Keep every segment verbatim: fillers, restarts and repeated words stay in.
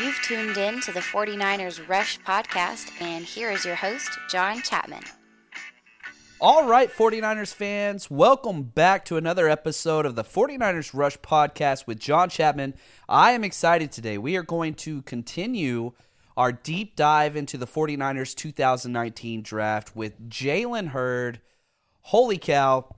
You've tuned in to the 49ers Rush podcast, and here is your host, John Chapman. All right, 49ers fans, welcome back to another episode of the 49ers Rush podcast with John Chapman. I am excited today. We are going to continue our deep dive into the 49ers two thousand nineteen draft with Jalen Hurd. Holy cow,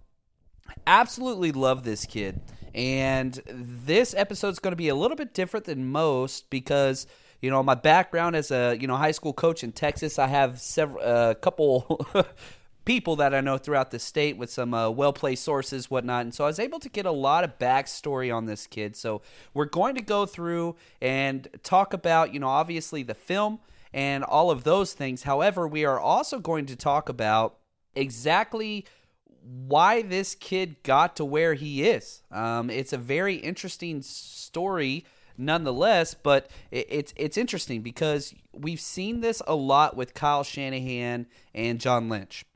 absolutely love this kid. And this episode's going to be a little bit different than most because, you know, my background as a, you know, high school coach in Texas, I have several a uh, couple people that I know throughout the state with some uh, well-placed sources, whatnot. And so I was able to get a lot of backstory on this kid. So we're going to go through and talk about, you know, obviously the film and all of those things. However, we are also going to talk about exactly why this kid got to where he is. Um, it's a very interesting story nonetheless, but it, it's it's interesting because we've seen this a lot with Kyle Shanahan and John Lynch.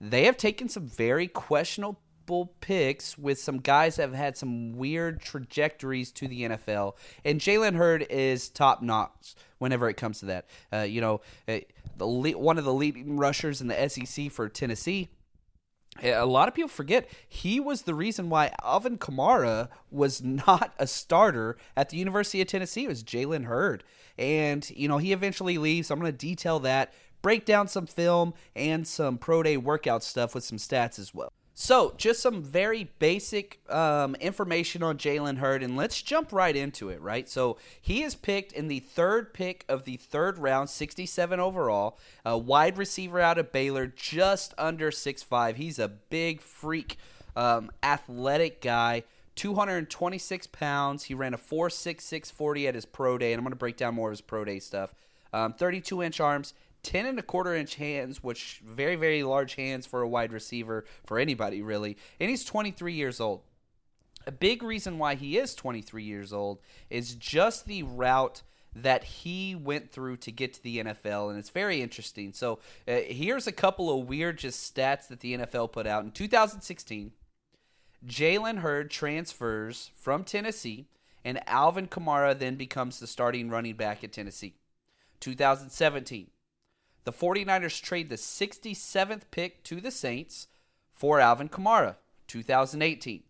They have taken some very questionable picks with some guys that have had some weird trajectories to the N F L, and Jalen Hurd is top-notch whenever it comes to that. Uh, you know, the le- one of the leading rushers in the S E C for Tennessee. A lot of people forget he was the reason why Alvin Kamara was not a starter at the University of Tennessee. It was Jalen Hurd. And, you know, he eventually leaves. I'm going to detail that, break down some film and some pro day workout stuff with some stats as well. So just some very basic um, information on Jalen Hurd, and let's jump right into it, right? So he is picked in the third pick of the third round, sixty-seven overall, a wide receiver out of Baylor, just under six five. He's a big freak, um, athletic guy, two hundred twenty-six pounds. He ran a four six, six forty at his pro day, and I'm going to break down more of his pro day stuff. Um, thirty-two inch arms. ten and a quarter inch hands, which very, very large hands for a wide receiver, for anybody really. And he's twenty-three years old. A big reason why he is twenty-three years old is just the route that he went through to get to the N F L, and it's very interesting. So uh, here's a couple of weird just stats that the N F L put out. In two thousand sixteen, Jalen Hurd transfers from Tennessee, and Alvin Kamara then becomes the starting running back at Tennessee. two thousand seventeen. The 49ers trade the sixty-seventh pick to the Saints for Alvin Kamara, two thousand eighteen.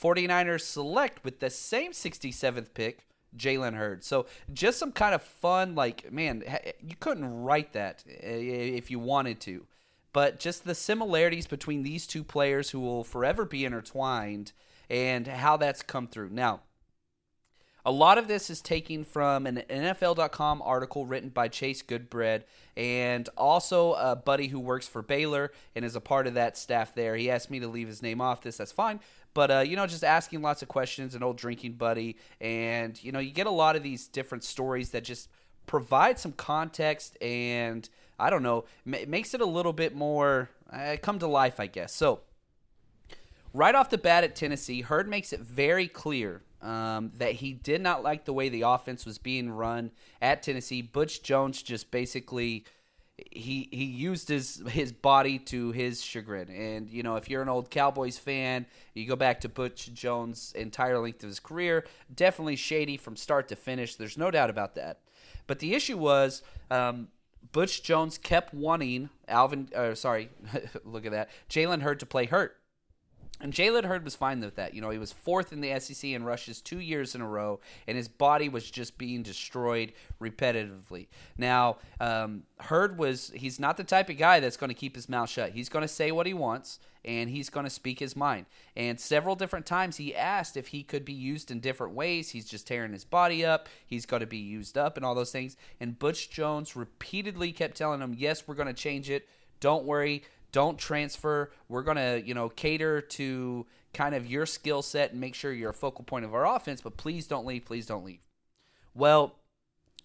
49ers select with the same sixty-seventh pick, Jalen Hurd. So just some kind of fun, like, man, you couldn't write that if you wanted to. But just the similarities between these two players who will forever be intertwined and how that's come through. Now, a lot of this is taken from an N F L dot com article written by Chase Goodbread and also a buddy who works for Baylor and is a part of that staff there. He asked me to leave his name off this. That's fine. But, uh, you know, just asking lots of questions, an old drinking buddy. And, you know, you get a lot of these different stories that just provide some context and, I don't know, m- makes it a little bit more uh, come to life, I guess. So right off the bat at Tennessee, Hurd makes it very clear Um, that he did not like the way the offense was being run at Tennessee. Butch Jones just basically he he used his his body to his chagrin. And, you know, if you're an old Cowboys fan, you go back to Butch Jones' entire length of his career, definitely shady from start to finish. There's no doubt about that. But the issue was um, Butch Jones kept wanting Alvin, uh, sorry, look at that, Jalen Hurd to play hurt. And Jalen Hurd was fine with that. You know, he was fourth in the S E C in rushes two years in a row, and his body was just being destroyed repetitively. Now, um, Hurd was, he's not the type of guy that's going to keep his mouth shut. He's going to say what he wants, and he's going to speak his mind. And several different times he asked if he could be used in different ways. He's just tearing his body up. He's going to be used up and all those things. And Butch Jones repeatedly kept telling him, yes, we're going to change it. Don't worry. Don't transfer. We're going to, you know, cater to kind of your skill set and make sure you're a focal point of our offense, but please don't leave. Please don't leave. Well,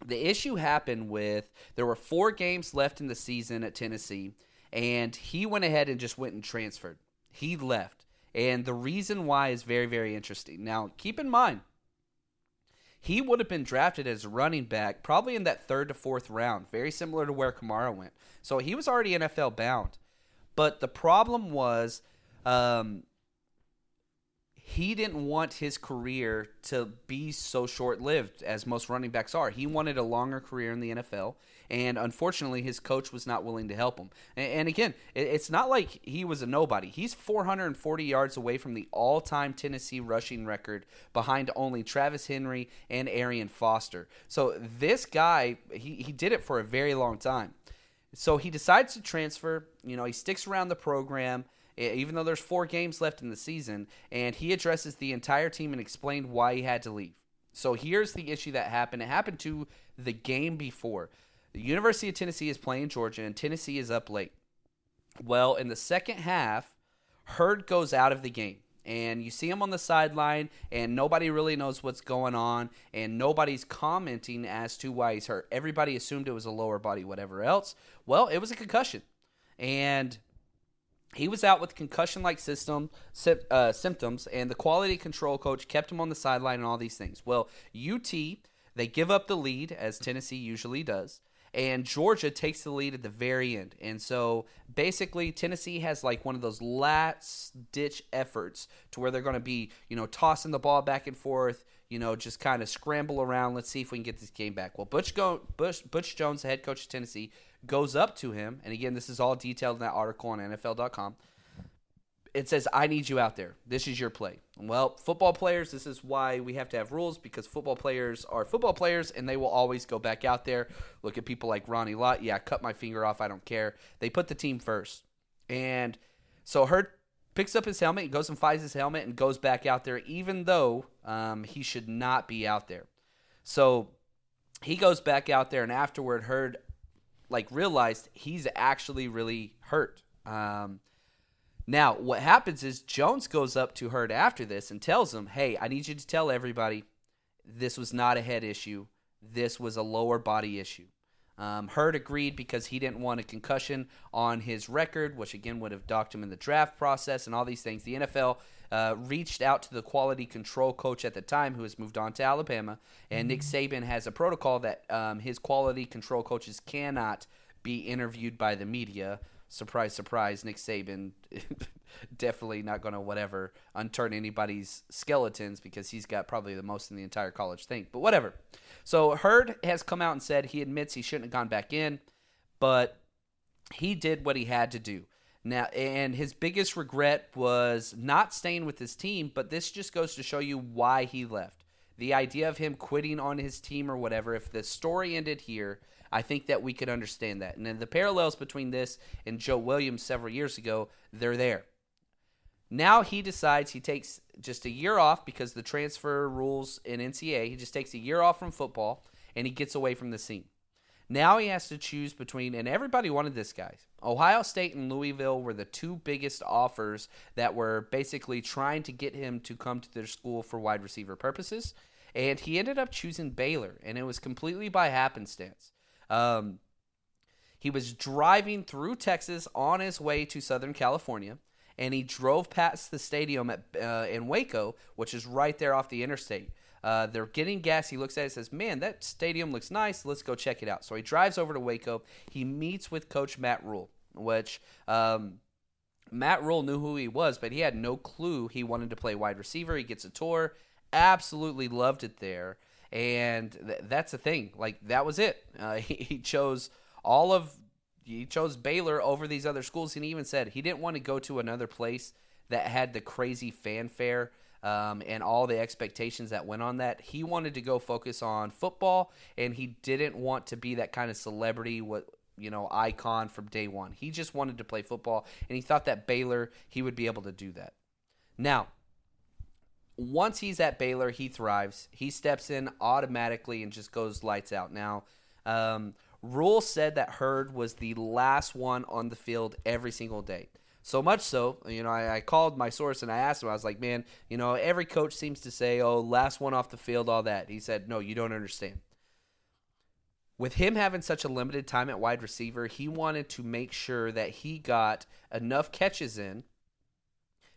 the issue happened with there were four games left in the season at Tennessee, and he went ahead and just went and transferred. He left. And the reason why is very, very interesting. Now, keep in mind, he would have been drafted as a running back probably in that third to fourth round, very similar to where Kamara went. So he was already N F L bound. But the problem was um, he didn't want his career to be so short-lived as most running backs are. He wanted a longer career in the N F L, and unfortunately his coach was not willing to help him. And, and again, it, it's not like he was a nobody. He's four hundred forty yards away from the all-time Tennessee rushing record behind only Travis Henry and Arian Foster. So this guy, he, he did it for a very long time. So he decides to transfer. You know, he sticks around the program, even though there's four games left in the season, and he addresses the entire team and explained why he had to leave. So here's the issue that happened. It happened to the game before. The University of Tennessee is playing Georgia, and Tennessee is up late. Well, in the second half, Hurd goes out of the game, and you see him on the sideline, and nobody really knows what's going on, and nobody's commenting as to why he's hurt. Everybody assumed it was a lower body, whatever else. Well, it was a concussion, and he was out with concussion-like system uh, symptoms, and the quality control coach kept him on the sideline and all these things. Well, U T, they give up the lead, as Tennessee usually does, and Georgia takes the lead at the very end. And so basically Tennessee has like one of those last-ditch efforts to where they're going to be, you know, tossing the ball back and forth, you know, just kind of scramble around. Let's see if we can get this game back. Well, Butch, go- Butch, Butch Jones, the head coach of Tennessee, goes up to him. And again, this is all detailed in that article on N F L dot com. It says, I need you out there. This is your play. Well, football players, this is why we have to have rules, because football players are football players, and they will always go back out there. Look at people like Ronnie Lott. Yeah, cut my finger off. I don't care. They put the team first. And so Hurd picks up his helmet, goes and finds his helmet, and goes back out there, even though um, he should not be out there. So he goes back out there, and afterward, Hurd like, realized he's actually really hurt. Um Now, what happens is Jones goes up to Hurd after this and tells him, hey, I need you to tell everybody this was not a head issue. This was a lower body issue. Um, Hurd agreed because he didn't want a concussion on his record, which, again, would have docked him in the draft process and all these things. The N F L uh, reached out to the quality control coach at the time, who has moved on to Alabama, and Nick Saban has a protocol that um, his quality control coaches cannot be interviewed by the media. Surprise, surprise, Nick Saban definitely not going to whatever unturn anybody's skeletons, because he's got probably the most in the entire college thing. But whatever. So Hurd has come out and said he admits he shouldn't have gone back in, but he did what he had to do. Now, and his biggest regret was not staying with his team, but this just goes to show you why he left. The idea of him quitting on his team or whatever, if the story ended here, I think that we could understand that. And then the parallels between this and Joe Williams several years ago, they're there. Now he decides he takes just a year off because the transfer rules in N C A A, he just takes a year off from football, and he gets away from the scene. Now he has to choose between, and everybody wanted this guy. Ohio State and Louisville were the two biggest offers that were basically trying to get him to come to their school for wide receiver purposes. And he ended up choosing Baylor, and it was completely by happenstance. Um, he was driving through Texas on his way to Southern California, and he drove past the stadium at, uh, in Waco, which is right there off the interstate. Uh, they're getting gas. He looks at it and says, man, that stadium looks nice. Let's go check it out. So he drives over to Waco. He meets with Coach Matt Rhule, which um, Matt Rhule knew who he was, but he had no clue he wanted to play wide receiver. He gets a tour. Absolutely loved it there. And th- that's the thing. Like, that was it. Uh, he, he chose all of he chose Baylor over these other schools, and he even said he didn't want to go to another place that had the crazy fanfare um, and all the expectations that went on that. He wanted to go focus on football, and he didn't want to be that kind of celebrity, what you know, icon from day one. He just wanted to play football, and he thought that Baylor, he would be able to do that. Now, once he's at Baylor, he thrives. He steps in automatically and just goes lights out. Now, um, Rhule said that Hurd was the last one on the field every single day. So much so, you know, I, I called my source and I asked him, I was like, man, you know, every coach seems to say, oh, last one off the field, all that. He said, no, you don't understand. With him having such a limited time at wide receiver, he wanted to make sure that he got enough catches in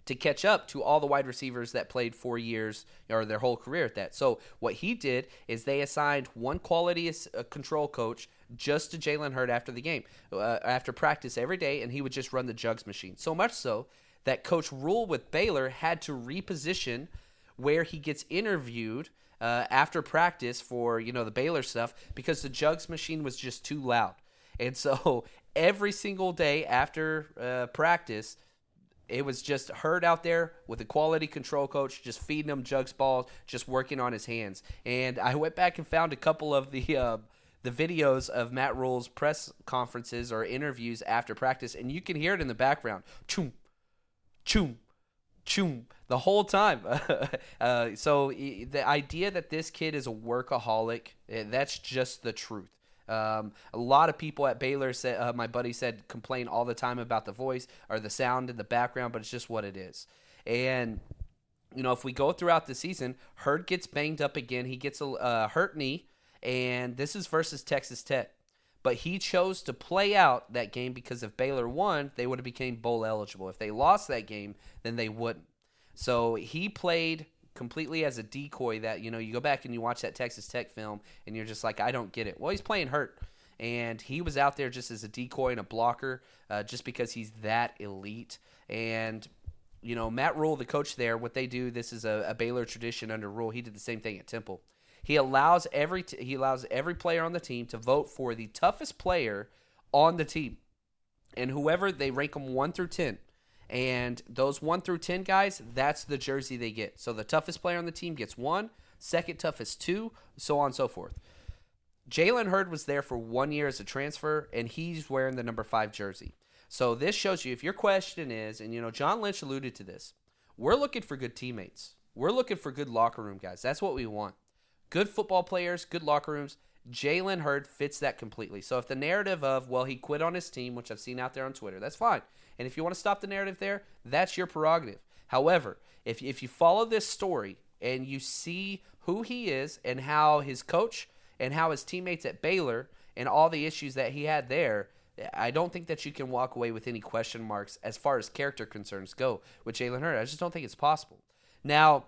to catch up to all the wide receivers that played four years or their whole career at that. So what he did is they assigned one quality control coach just to Jalen Hurd after the game, uh, after practice every day, and he would just run the jugs machine. So much so that Coach Rhule with Baylor had to reposition where he gets interviewed uh, after practice for, you know, the Baylor stuff because the jugs machine was just too loud. And so every single day after uh, practice, it was just Hurd out there with a quality control coach, just feeding him jugs balls, just working on his hands. And I went back and found a couple of the uh, the videos of Matt Rhule's press conferences or interviews after practice, and you can hear it in the background. Choom, choom, choom, the whole time. uh, so the idea that this kid is a workaholic, that's just the truth. Um, a lot of people at Baylor said, uh, my buddy said, complain all the time about the voice or the sound in the background, but it's just what it is. And, you know, if we go throughout the season, Hurd gets banged up again. He gets a uh, hurt knee, and this is versus Texas Tech. But he chose to play out that game because if Baylor won, they would have became bowl eligible. If they lost that game, then they wouldn't. So he played completely as a decoy that, you know, you go back and you watch that Texas Tech film and you're just like, I don't get it. Well, he's playing hurt, and he was out there just as a decoy and a blocker uh, just because he's that elite. And, you know, Matt Rhule, the coach there, what they do, this is a, a Baylor tradition under Rhule. He did the same thing at Temple. He allows every t- he allows every player on the team to vote for the toughest player on the team. And whoever, they rank them one through ten. And those one through ten guys, that's the jersey they get. So the toughest player on the team gets one, second toughest two, so on and so forth. Jalen Hurd was there for one year as a transfer, and he's wearing the number five jersey. So this shows you, if your question is, and you know, John Lynch alluded to this, we're looking for good teammates. We're looking for good locker room guys. That's what we want. Good football players, good locker rooms. Jalen Hurd fits that completely. So if the narrative of, well, he quit on his team, which I've seen out there on Twitter, that's fine. And if you want to stop the narrative there, that's your prerogative. However, if if you follow this story and you see who he is and how his coach and how his teammates at Baylor and all the issues that he had there, I don't think that you can walk away with any question marks as far as character concerns go with Jalen Hurd. I just don't think it's possible. Now,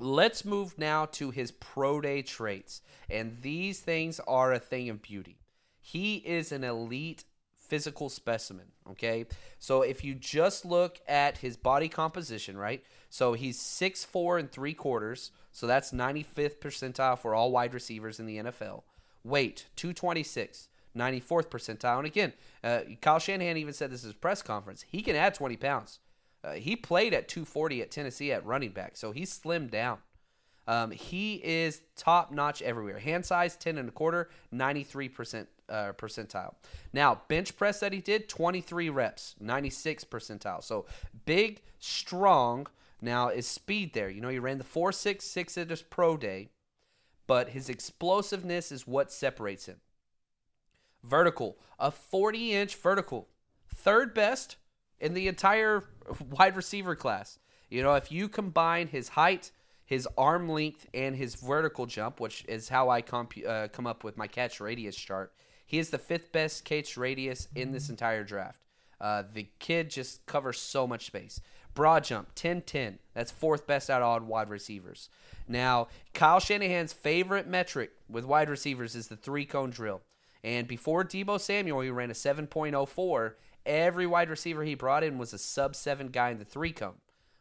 let's move now to his pro day traits. And these things are a thing of beauty. He is an elite physical specimen, okay? So if you just look at his body composition, right? So he's six four and three quarters, so that's ninety-fifth percentile for all wide receivers in the N F L. Weight, two twenty-six, ninety-fourth percentile. And again, uh, Kyle Shanahan even said this is press conference. He can add twenty pounds. Uh, he played at two forty at Tennessee at running back, so he's slimmed down. Um, he is top-notch everywhere. Hand size, ten and a quarter, ninety-three percent uh, percentile. Now, bench press that he did, twenty-three reps, ninety-six percentile. So big, strong. Now, his speed there. You know, he ran the four six six at his pro day, but his explosiveness is what separates him. Vertical, a forty-inch vertical. Third best in the entire wide receiver class. You know, if you combine his height, his arm length, and his vertical jump, which is how I compu- uh, come up with my catch radius chart, he is the fifth best catch radius in this entire draft. Uh, the kid just covers so much space. Broad jump, ten ten. That's fourth best out of all wide receivers. Now, Kyle Shanahan's favorite metric with wide receivers is the three-cone drill. And before Deebo Samuel, he ran a seven point oh four. Every wide receiver he brought in was a sub seven guy in the three-cone.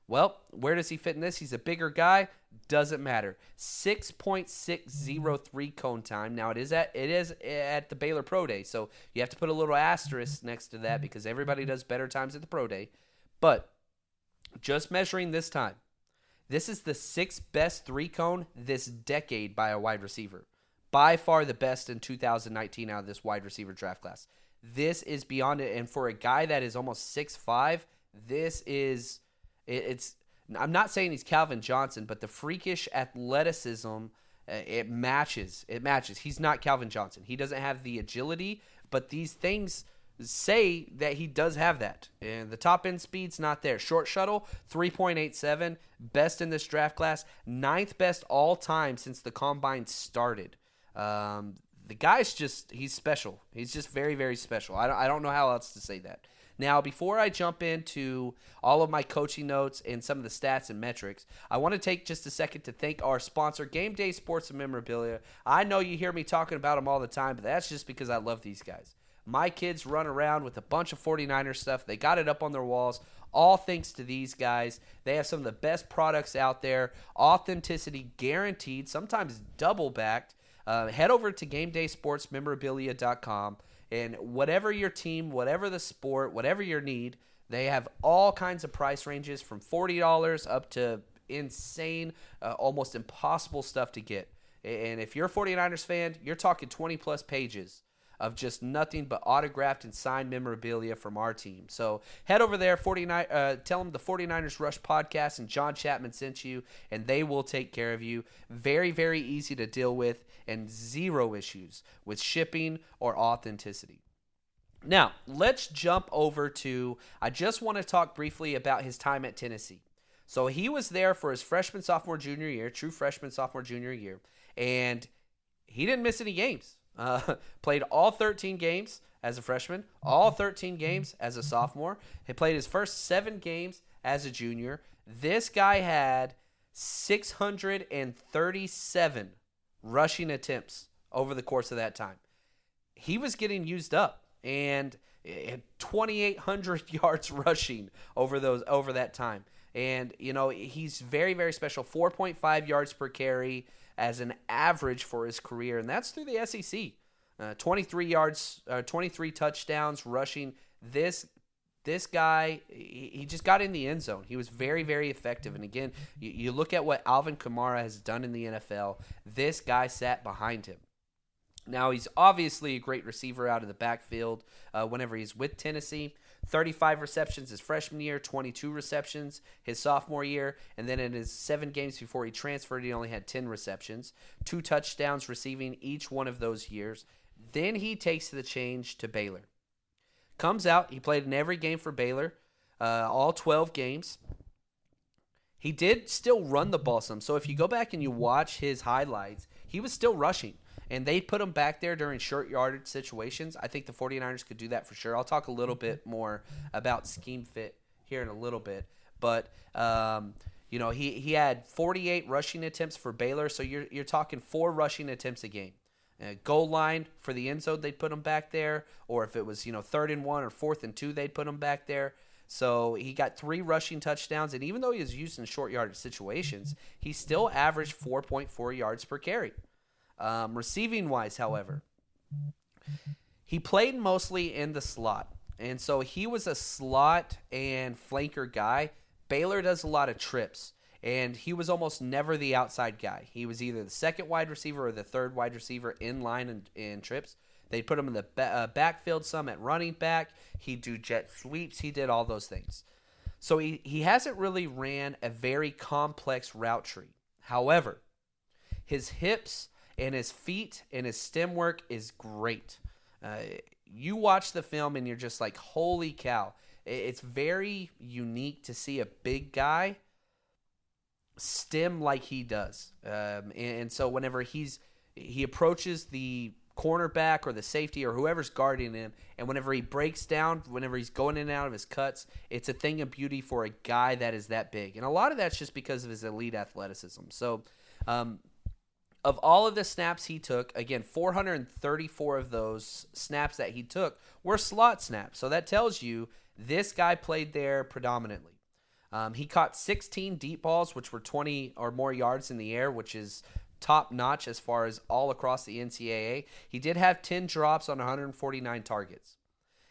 Well, where does he fit in this? He's a bigger guy. Doesn't matter. six point six oh three cone time. Now, it is at it is at the Baylor Pro Day, so you have to put a little asterisk next to that because everybody does better times at the Pro Day. But just measuring this time, this is the sixth best three-cone this decade by a wide receiver. By far the best in two thousand nineteen out of this wide receiver draft class. This is beyond it, and for a guy that is almost six five, this is... It's. I'm not saying he's Calvin Johnson, but the freakish athleticism It matches. It matches. He's not Calvin Johnson. He doesn't have the agility, but these things say that he does have that. And the top end speed's not there. Short shuttle, three point eight seven, best in this draft class, ninth best all time since the combine started. Um, the guy's just, he's special. He's just very, very special. I don't, I don't know how else to say that. Now, before I jump into all of my coaching notes and some of the stats and metrics, I want to take just a second to thank our sponsor, Game Day Sports and Memorabilia. I know you hear me talking about them all the time, but that's just because I love these guys. My kids run around with a bunch of 49ers stuff. They got it up on their walls, all thanks to these guys. They have some of the best products out there, authenticity guaranteed, sometimes double-backed. Uh, head over to game day sports memorabilia dot com. And whatever your team, whatever the sport, whatever your need, they have all kinds of price ranges from forty dollars up to insane, uh, almost impossible stuff to get. And if you're a 49ers fan, you're talking twenty-plus pages of just nothing but autographed and signed memorabilia from our team. So head over there, forty-nine, uh, tell them the 49ers Rush podcast and John Chapman sent you, and they will take care of you. Very, very easy to deal with and zero issues with shipping or authenticity. Now, let's jump over to, I just want to talk briefly about his time at Tennessee. So he was there for his freshman, sophomore, junior year, true freshman, sophomore, junior year, and he didn't miss any games. Uh, played all thirteen games as a freshman, all thirteen games as a sophomore. He played his first seven games as a junior. This guy had six hundred thirty-seven rushing attempts over the course of that time. He was getting used up, and twenty-eight hundred yards rushing over those over that time. And, you know, he's very, very special, four point five yards per carry as an average for his career, and that's through the S E C. Uh, twenty-three yards, uh, twenty-three touchdowns rushing. This this guy, he, he just got in the end zone. He was very, very effective. And again, you, you look at what Alvin Kamara has done in the N F L. This guy sat behind him. Now, he's obviously a great receiver out of the backfield uh, whenever he's with Tennessee. thirty-five receptions his freshman year, twenty-two receptions his sophomore year, and then in his seven games before he transferred, he only had ten receptions, two touchdowns receiving each one of those years. Then he takes the change to Baylor. Comes out, he played in every game for Baylor, uh, all twelve games. He did still run the ball some, so if you go back and you watch his highlights, he was still rushing. And they put him back there during short yardage situations. I think the 49ers could do that for sure. I'll talk a little bit more about scheme fit here in a little bit. But, um, you know, he, he had forty-eight rushing attempts for Baylor, so you're you're talking four rushing attempts a game. Uh, goal line for the end zone, they'd put him back there. Or if it was, you know, third and one or fourth and two, they'd put him back there. So he got three rushing touchdowns, and even though he was used in short yardage situations, he still averaged four point four yards per carry. Um, receiving-wise, however, he played mostly in the slot, and so he was a slot and flanker guy. Baylor does a lot of trips, and he was almost never the outside guy. He was either the second wide receiver or the third wide receiver in line and, and trips. They put him in the ba- uh, backfield some at running back. He'd do jet sweeps. He did all those things. So he, he hasn't really ran a very complex route tree. However, his hips and his feet and his stem work is great. Uh, you watch the film and you're just like, holy cow. It's very unique to see a big guy stem like he does. Um, and, and so whenever he's he approaches the cornerback or the safety or whoever's guarding him, and whenever he breaks down, whenever he's going in and out of his cuts, it's a thing of beauty for a guy that is that big. And a lot of that's just because of his elite athleticism. So, um of all of the snaps he took, again, four hundred thirty-four of those snaps that he took were slot snaps. So that tells you this guy played there predominantly. Um, he caught sixteen deep balls, which were twenty or more yards in the air, which is top notch as far as all across the N C double A. He did have ten drops on one hundred forty-nine targets.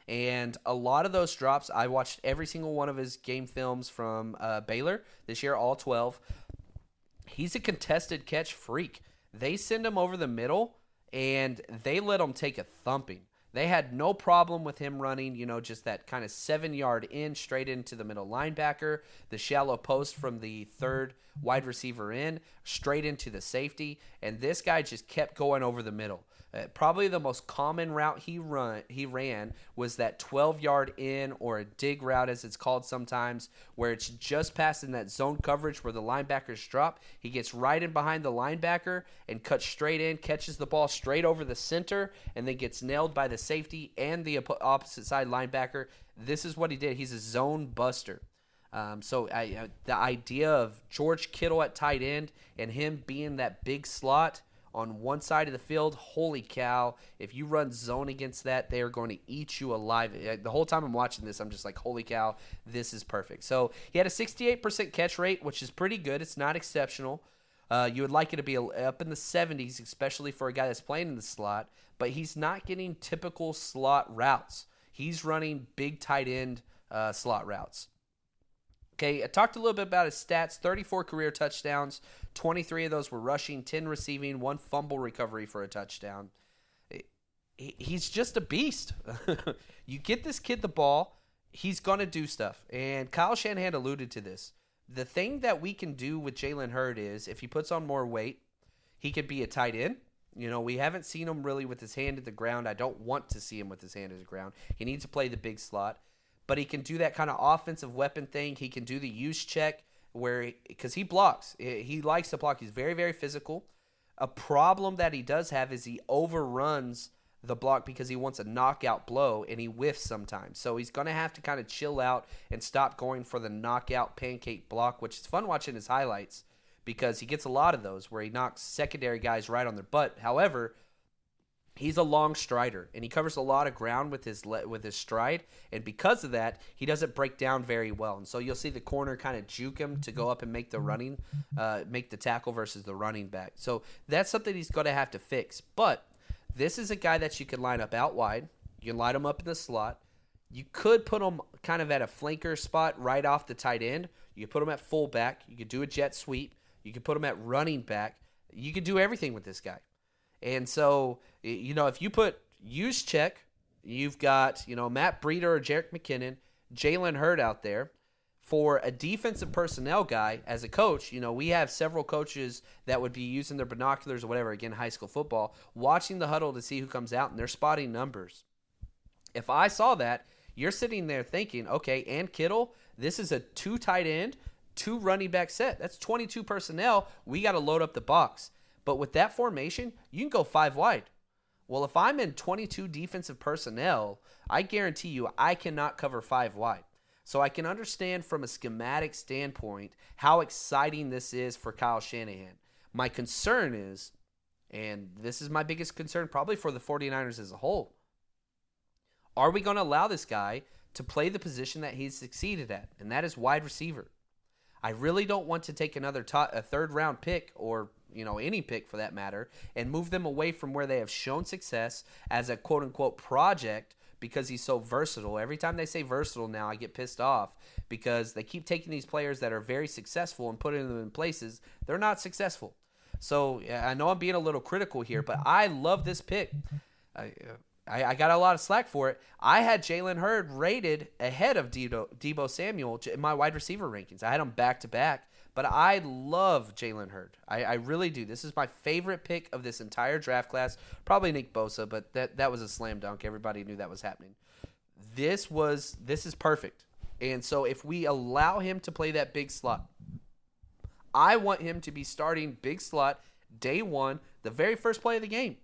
And a lot of those drops, I watched every single one of his game films from uh, Baylor this year, all twelve. He's a contested catch freak. They send him over the middle, and they let him take a thumping. They had no problem with him running, you know, just that kind of seven-yard in straight into the middle linebacker, the shallow post from the third wide receiver in, straight into the safety, and this guy just kept going over the middle. Uh, probably the most common route he run he ran was that twelve-yard in or a dig route, as it's called sometimes, where it's just passing that zone coverage where the linebackers drop. He gets right in behind the linebacker and cuts straight in, catches the ball straight over the center, and then gets nailed by the safety and the opposite side linebacker. This is what he did. He's a zone buster. Um, so I, I, the idea of George Kittle at tight end and him being that big slot on one side of the field, holy cow, if you run zone against that, they are going to eat you alive. The whole time I'm watching this, I'm just like, holy cow, this is perfect. So he had a sixty-eight percent catch rate, which is pretty good. It's not exceptional. Uh, you would like it to be up in the seventies, especially for a guy that's playing in the slot, but he's not getting typical slot routes. He's running big tight end uh, slot routes. Okay, I talked a little bit about his stats. thirty-four career touchdowns, twenty-three of those were rushing, ten receiving, one fumble recovery for a touchdown. He's just a beast. You get this kid the ball, he's going to do stuff. And Kyle Shanahan alluded to this. The thing that we can do with Jalen Hurd is, if he puts on more weight, he could be a tight end. You know, we haven't seen him really with his hand at the ground. I don't want to see him with his hand at the ground. He needs to play the big slot. But he can do that kind of offensive weapon thing. He can do the use check where because he, he blocks. He likes to block. He's very, very physical. A problem that he does have is he overruns the block because he wants a knockout blow, and he whiffs sometimes. So he's going to have to kind of chill out and stop going for the knockout pancake block, which is fun watching his highlights because he gets a lot of those where he knocks secondary guys right on their butt. However, he's a long strider, and he covers a lot of ground with his le- with his stride, and because of that, he doesn't break down very well. And so you'll see the corner kind of juke him to go up and make the running, uh, make the tackle versus the running back. So that's something he's going to have to fix. But this is a guy that you can line up out wide. You can line him up in the slot. You could put him kind of at a flanker spot right off the tight end. You could put him at fullback. You could do a jet sweep. You could put him at running back. You could do everything with this guy. And so, you know, if you put use check, you've got, you know, Matt Breida or Jarek McKinnon, Jalen Hurd out there. For a defensive personnel guy, as a coach, you know, we have several coaches that would be using their binoculars or whatever, again, high school football, watching the huddle to see who comes out, and they're spotting numbers. If I saw that, you're sitting there thinking, okay, and Kittle, this is a two tight end, two running back set. That's twenty-two personnel. We got to load up the box. But with that formation, you can go five wide. Well, if I'm in twenty-two defensive personnel, I guarantee you I cannot cover five wide. So I can understand from a schematic standpoint how exciting this is for Kyle Shanahan. My concern is, and this is my biggest concern probably for the 49ers as a whole, are we going to allow this guy to play the position that he's succeeded at, and that is wide receiver? I really don't want to take another top, a third-round pick or you know any pick for that matter and move them away from where they have shown success as a quote-unquote project, because he's so versatile. Every time they say versatile now, I get pissed off because they keep taking these players that are very successful and putting them in places they're not successful. So I know I'm being a little critical here, but I love this pick. I, I, I got a lot of slack for it. I had Jalen Hurd rated ahead of Deebo, Deebo Samuel in my wide receiver rankings. I had him back-to-back, but I love Jalen Hurd. I, I really do. This is my favorite pick of this entire draft class. Probably Nick Bosa, but that, that was a slam dunk. Everybody knew that was happening. This was this is perfect. And so if we allow him to play that big slot, I want him to be starting big slot day one, the very first play of the game.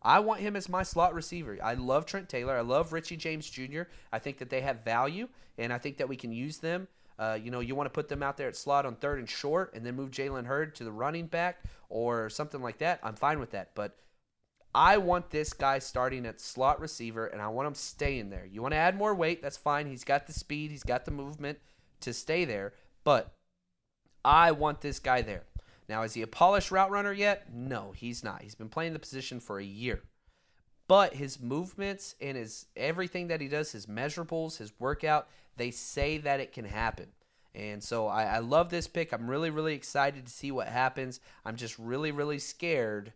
I want him as my slot receiver. I love Trent Taylor. I love Richie James Junior I think that they have value, and I think that we can use them. Uh, you know, you want to put them out there at slot on third and short and then move Jalen Hurd to the running back or something like that. I'm fine with that. But I want this guy starting at slot receiver, and I want him staying there. You want to add more weight, that's fine. He's got the speed. He's got the movement to stay there. But I want this guy there. Now, is he a polished route runner yet? No, he's not. He's been playing the position for a year. But his movements and his everything that he does, his measurables, his workout, they say that it can happen. And so I, I love this pick. I'm really, really excited to see what happens. I'm just really, really scared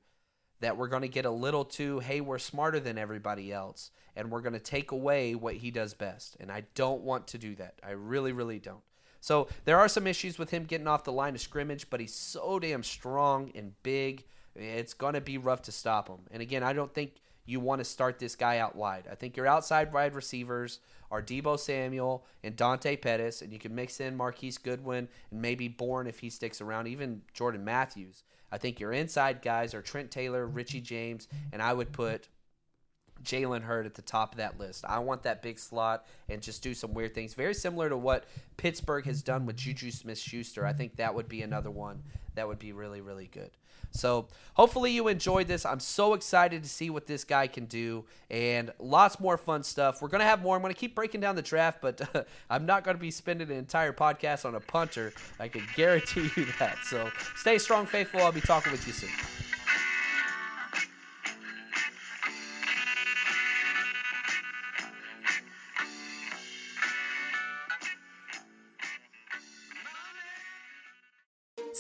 that we're going to get a little too, hey, we're smarter than everybody else, and we're going to take away what he does best. And I don't want to do that. I really, really don't. So there are some issues with him getting off the line of scrimmage, but he's so damn strong and big. It's going to be rough to stop him. And again, I don't think you want to start this guy out wide. I think your outside wide receivers are Deebo Samuel and Dante Pettis, and you can mix in Marquise Goodwin and maybe Bourne if he sticks around, even Jordan Matthews. I think your inside guys are Trent Taylor, Richie James, and I would put Jalen Hurd at the top of that list. I want that big slot and just do some weird things. Very similar to what Pittsburgh has done with Juju Smith-Schuster. I think that would be another one that would be really, really good. So hopefully you enjoyed this. I'm so excited to see what this guy can do, and lots more fun stuff. We're going to have more. I'm going to keep breaking down the draft, but uh, I'm not going to be spending an entire podcast on a punter. I can guarantee you that. So stay strong, faithful. I'll be talking with you soon.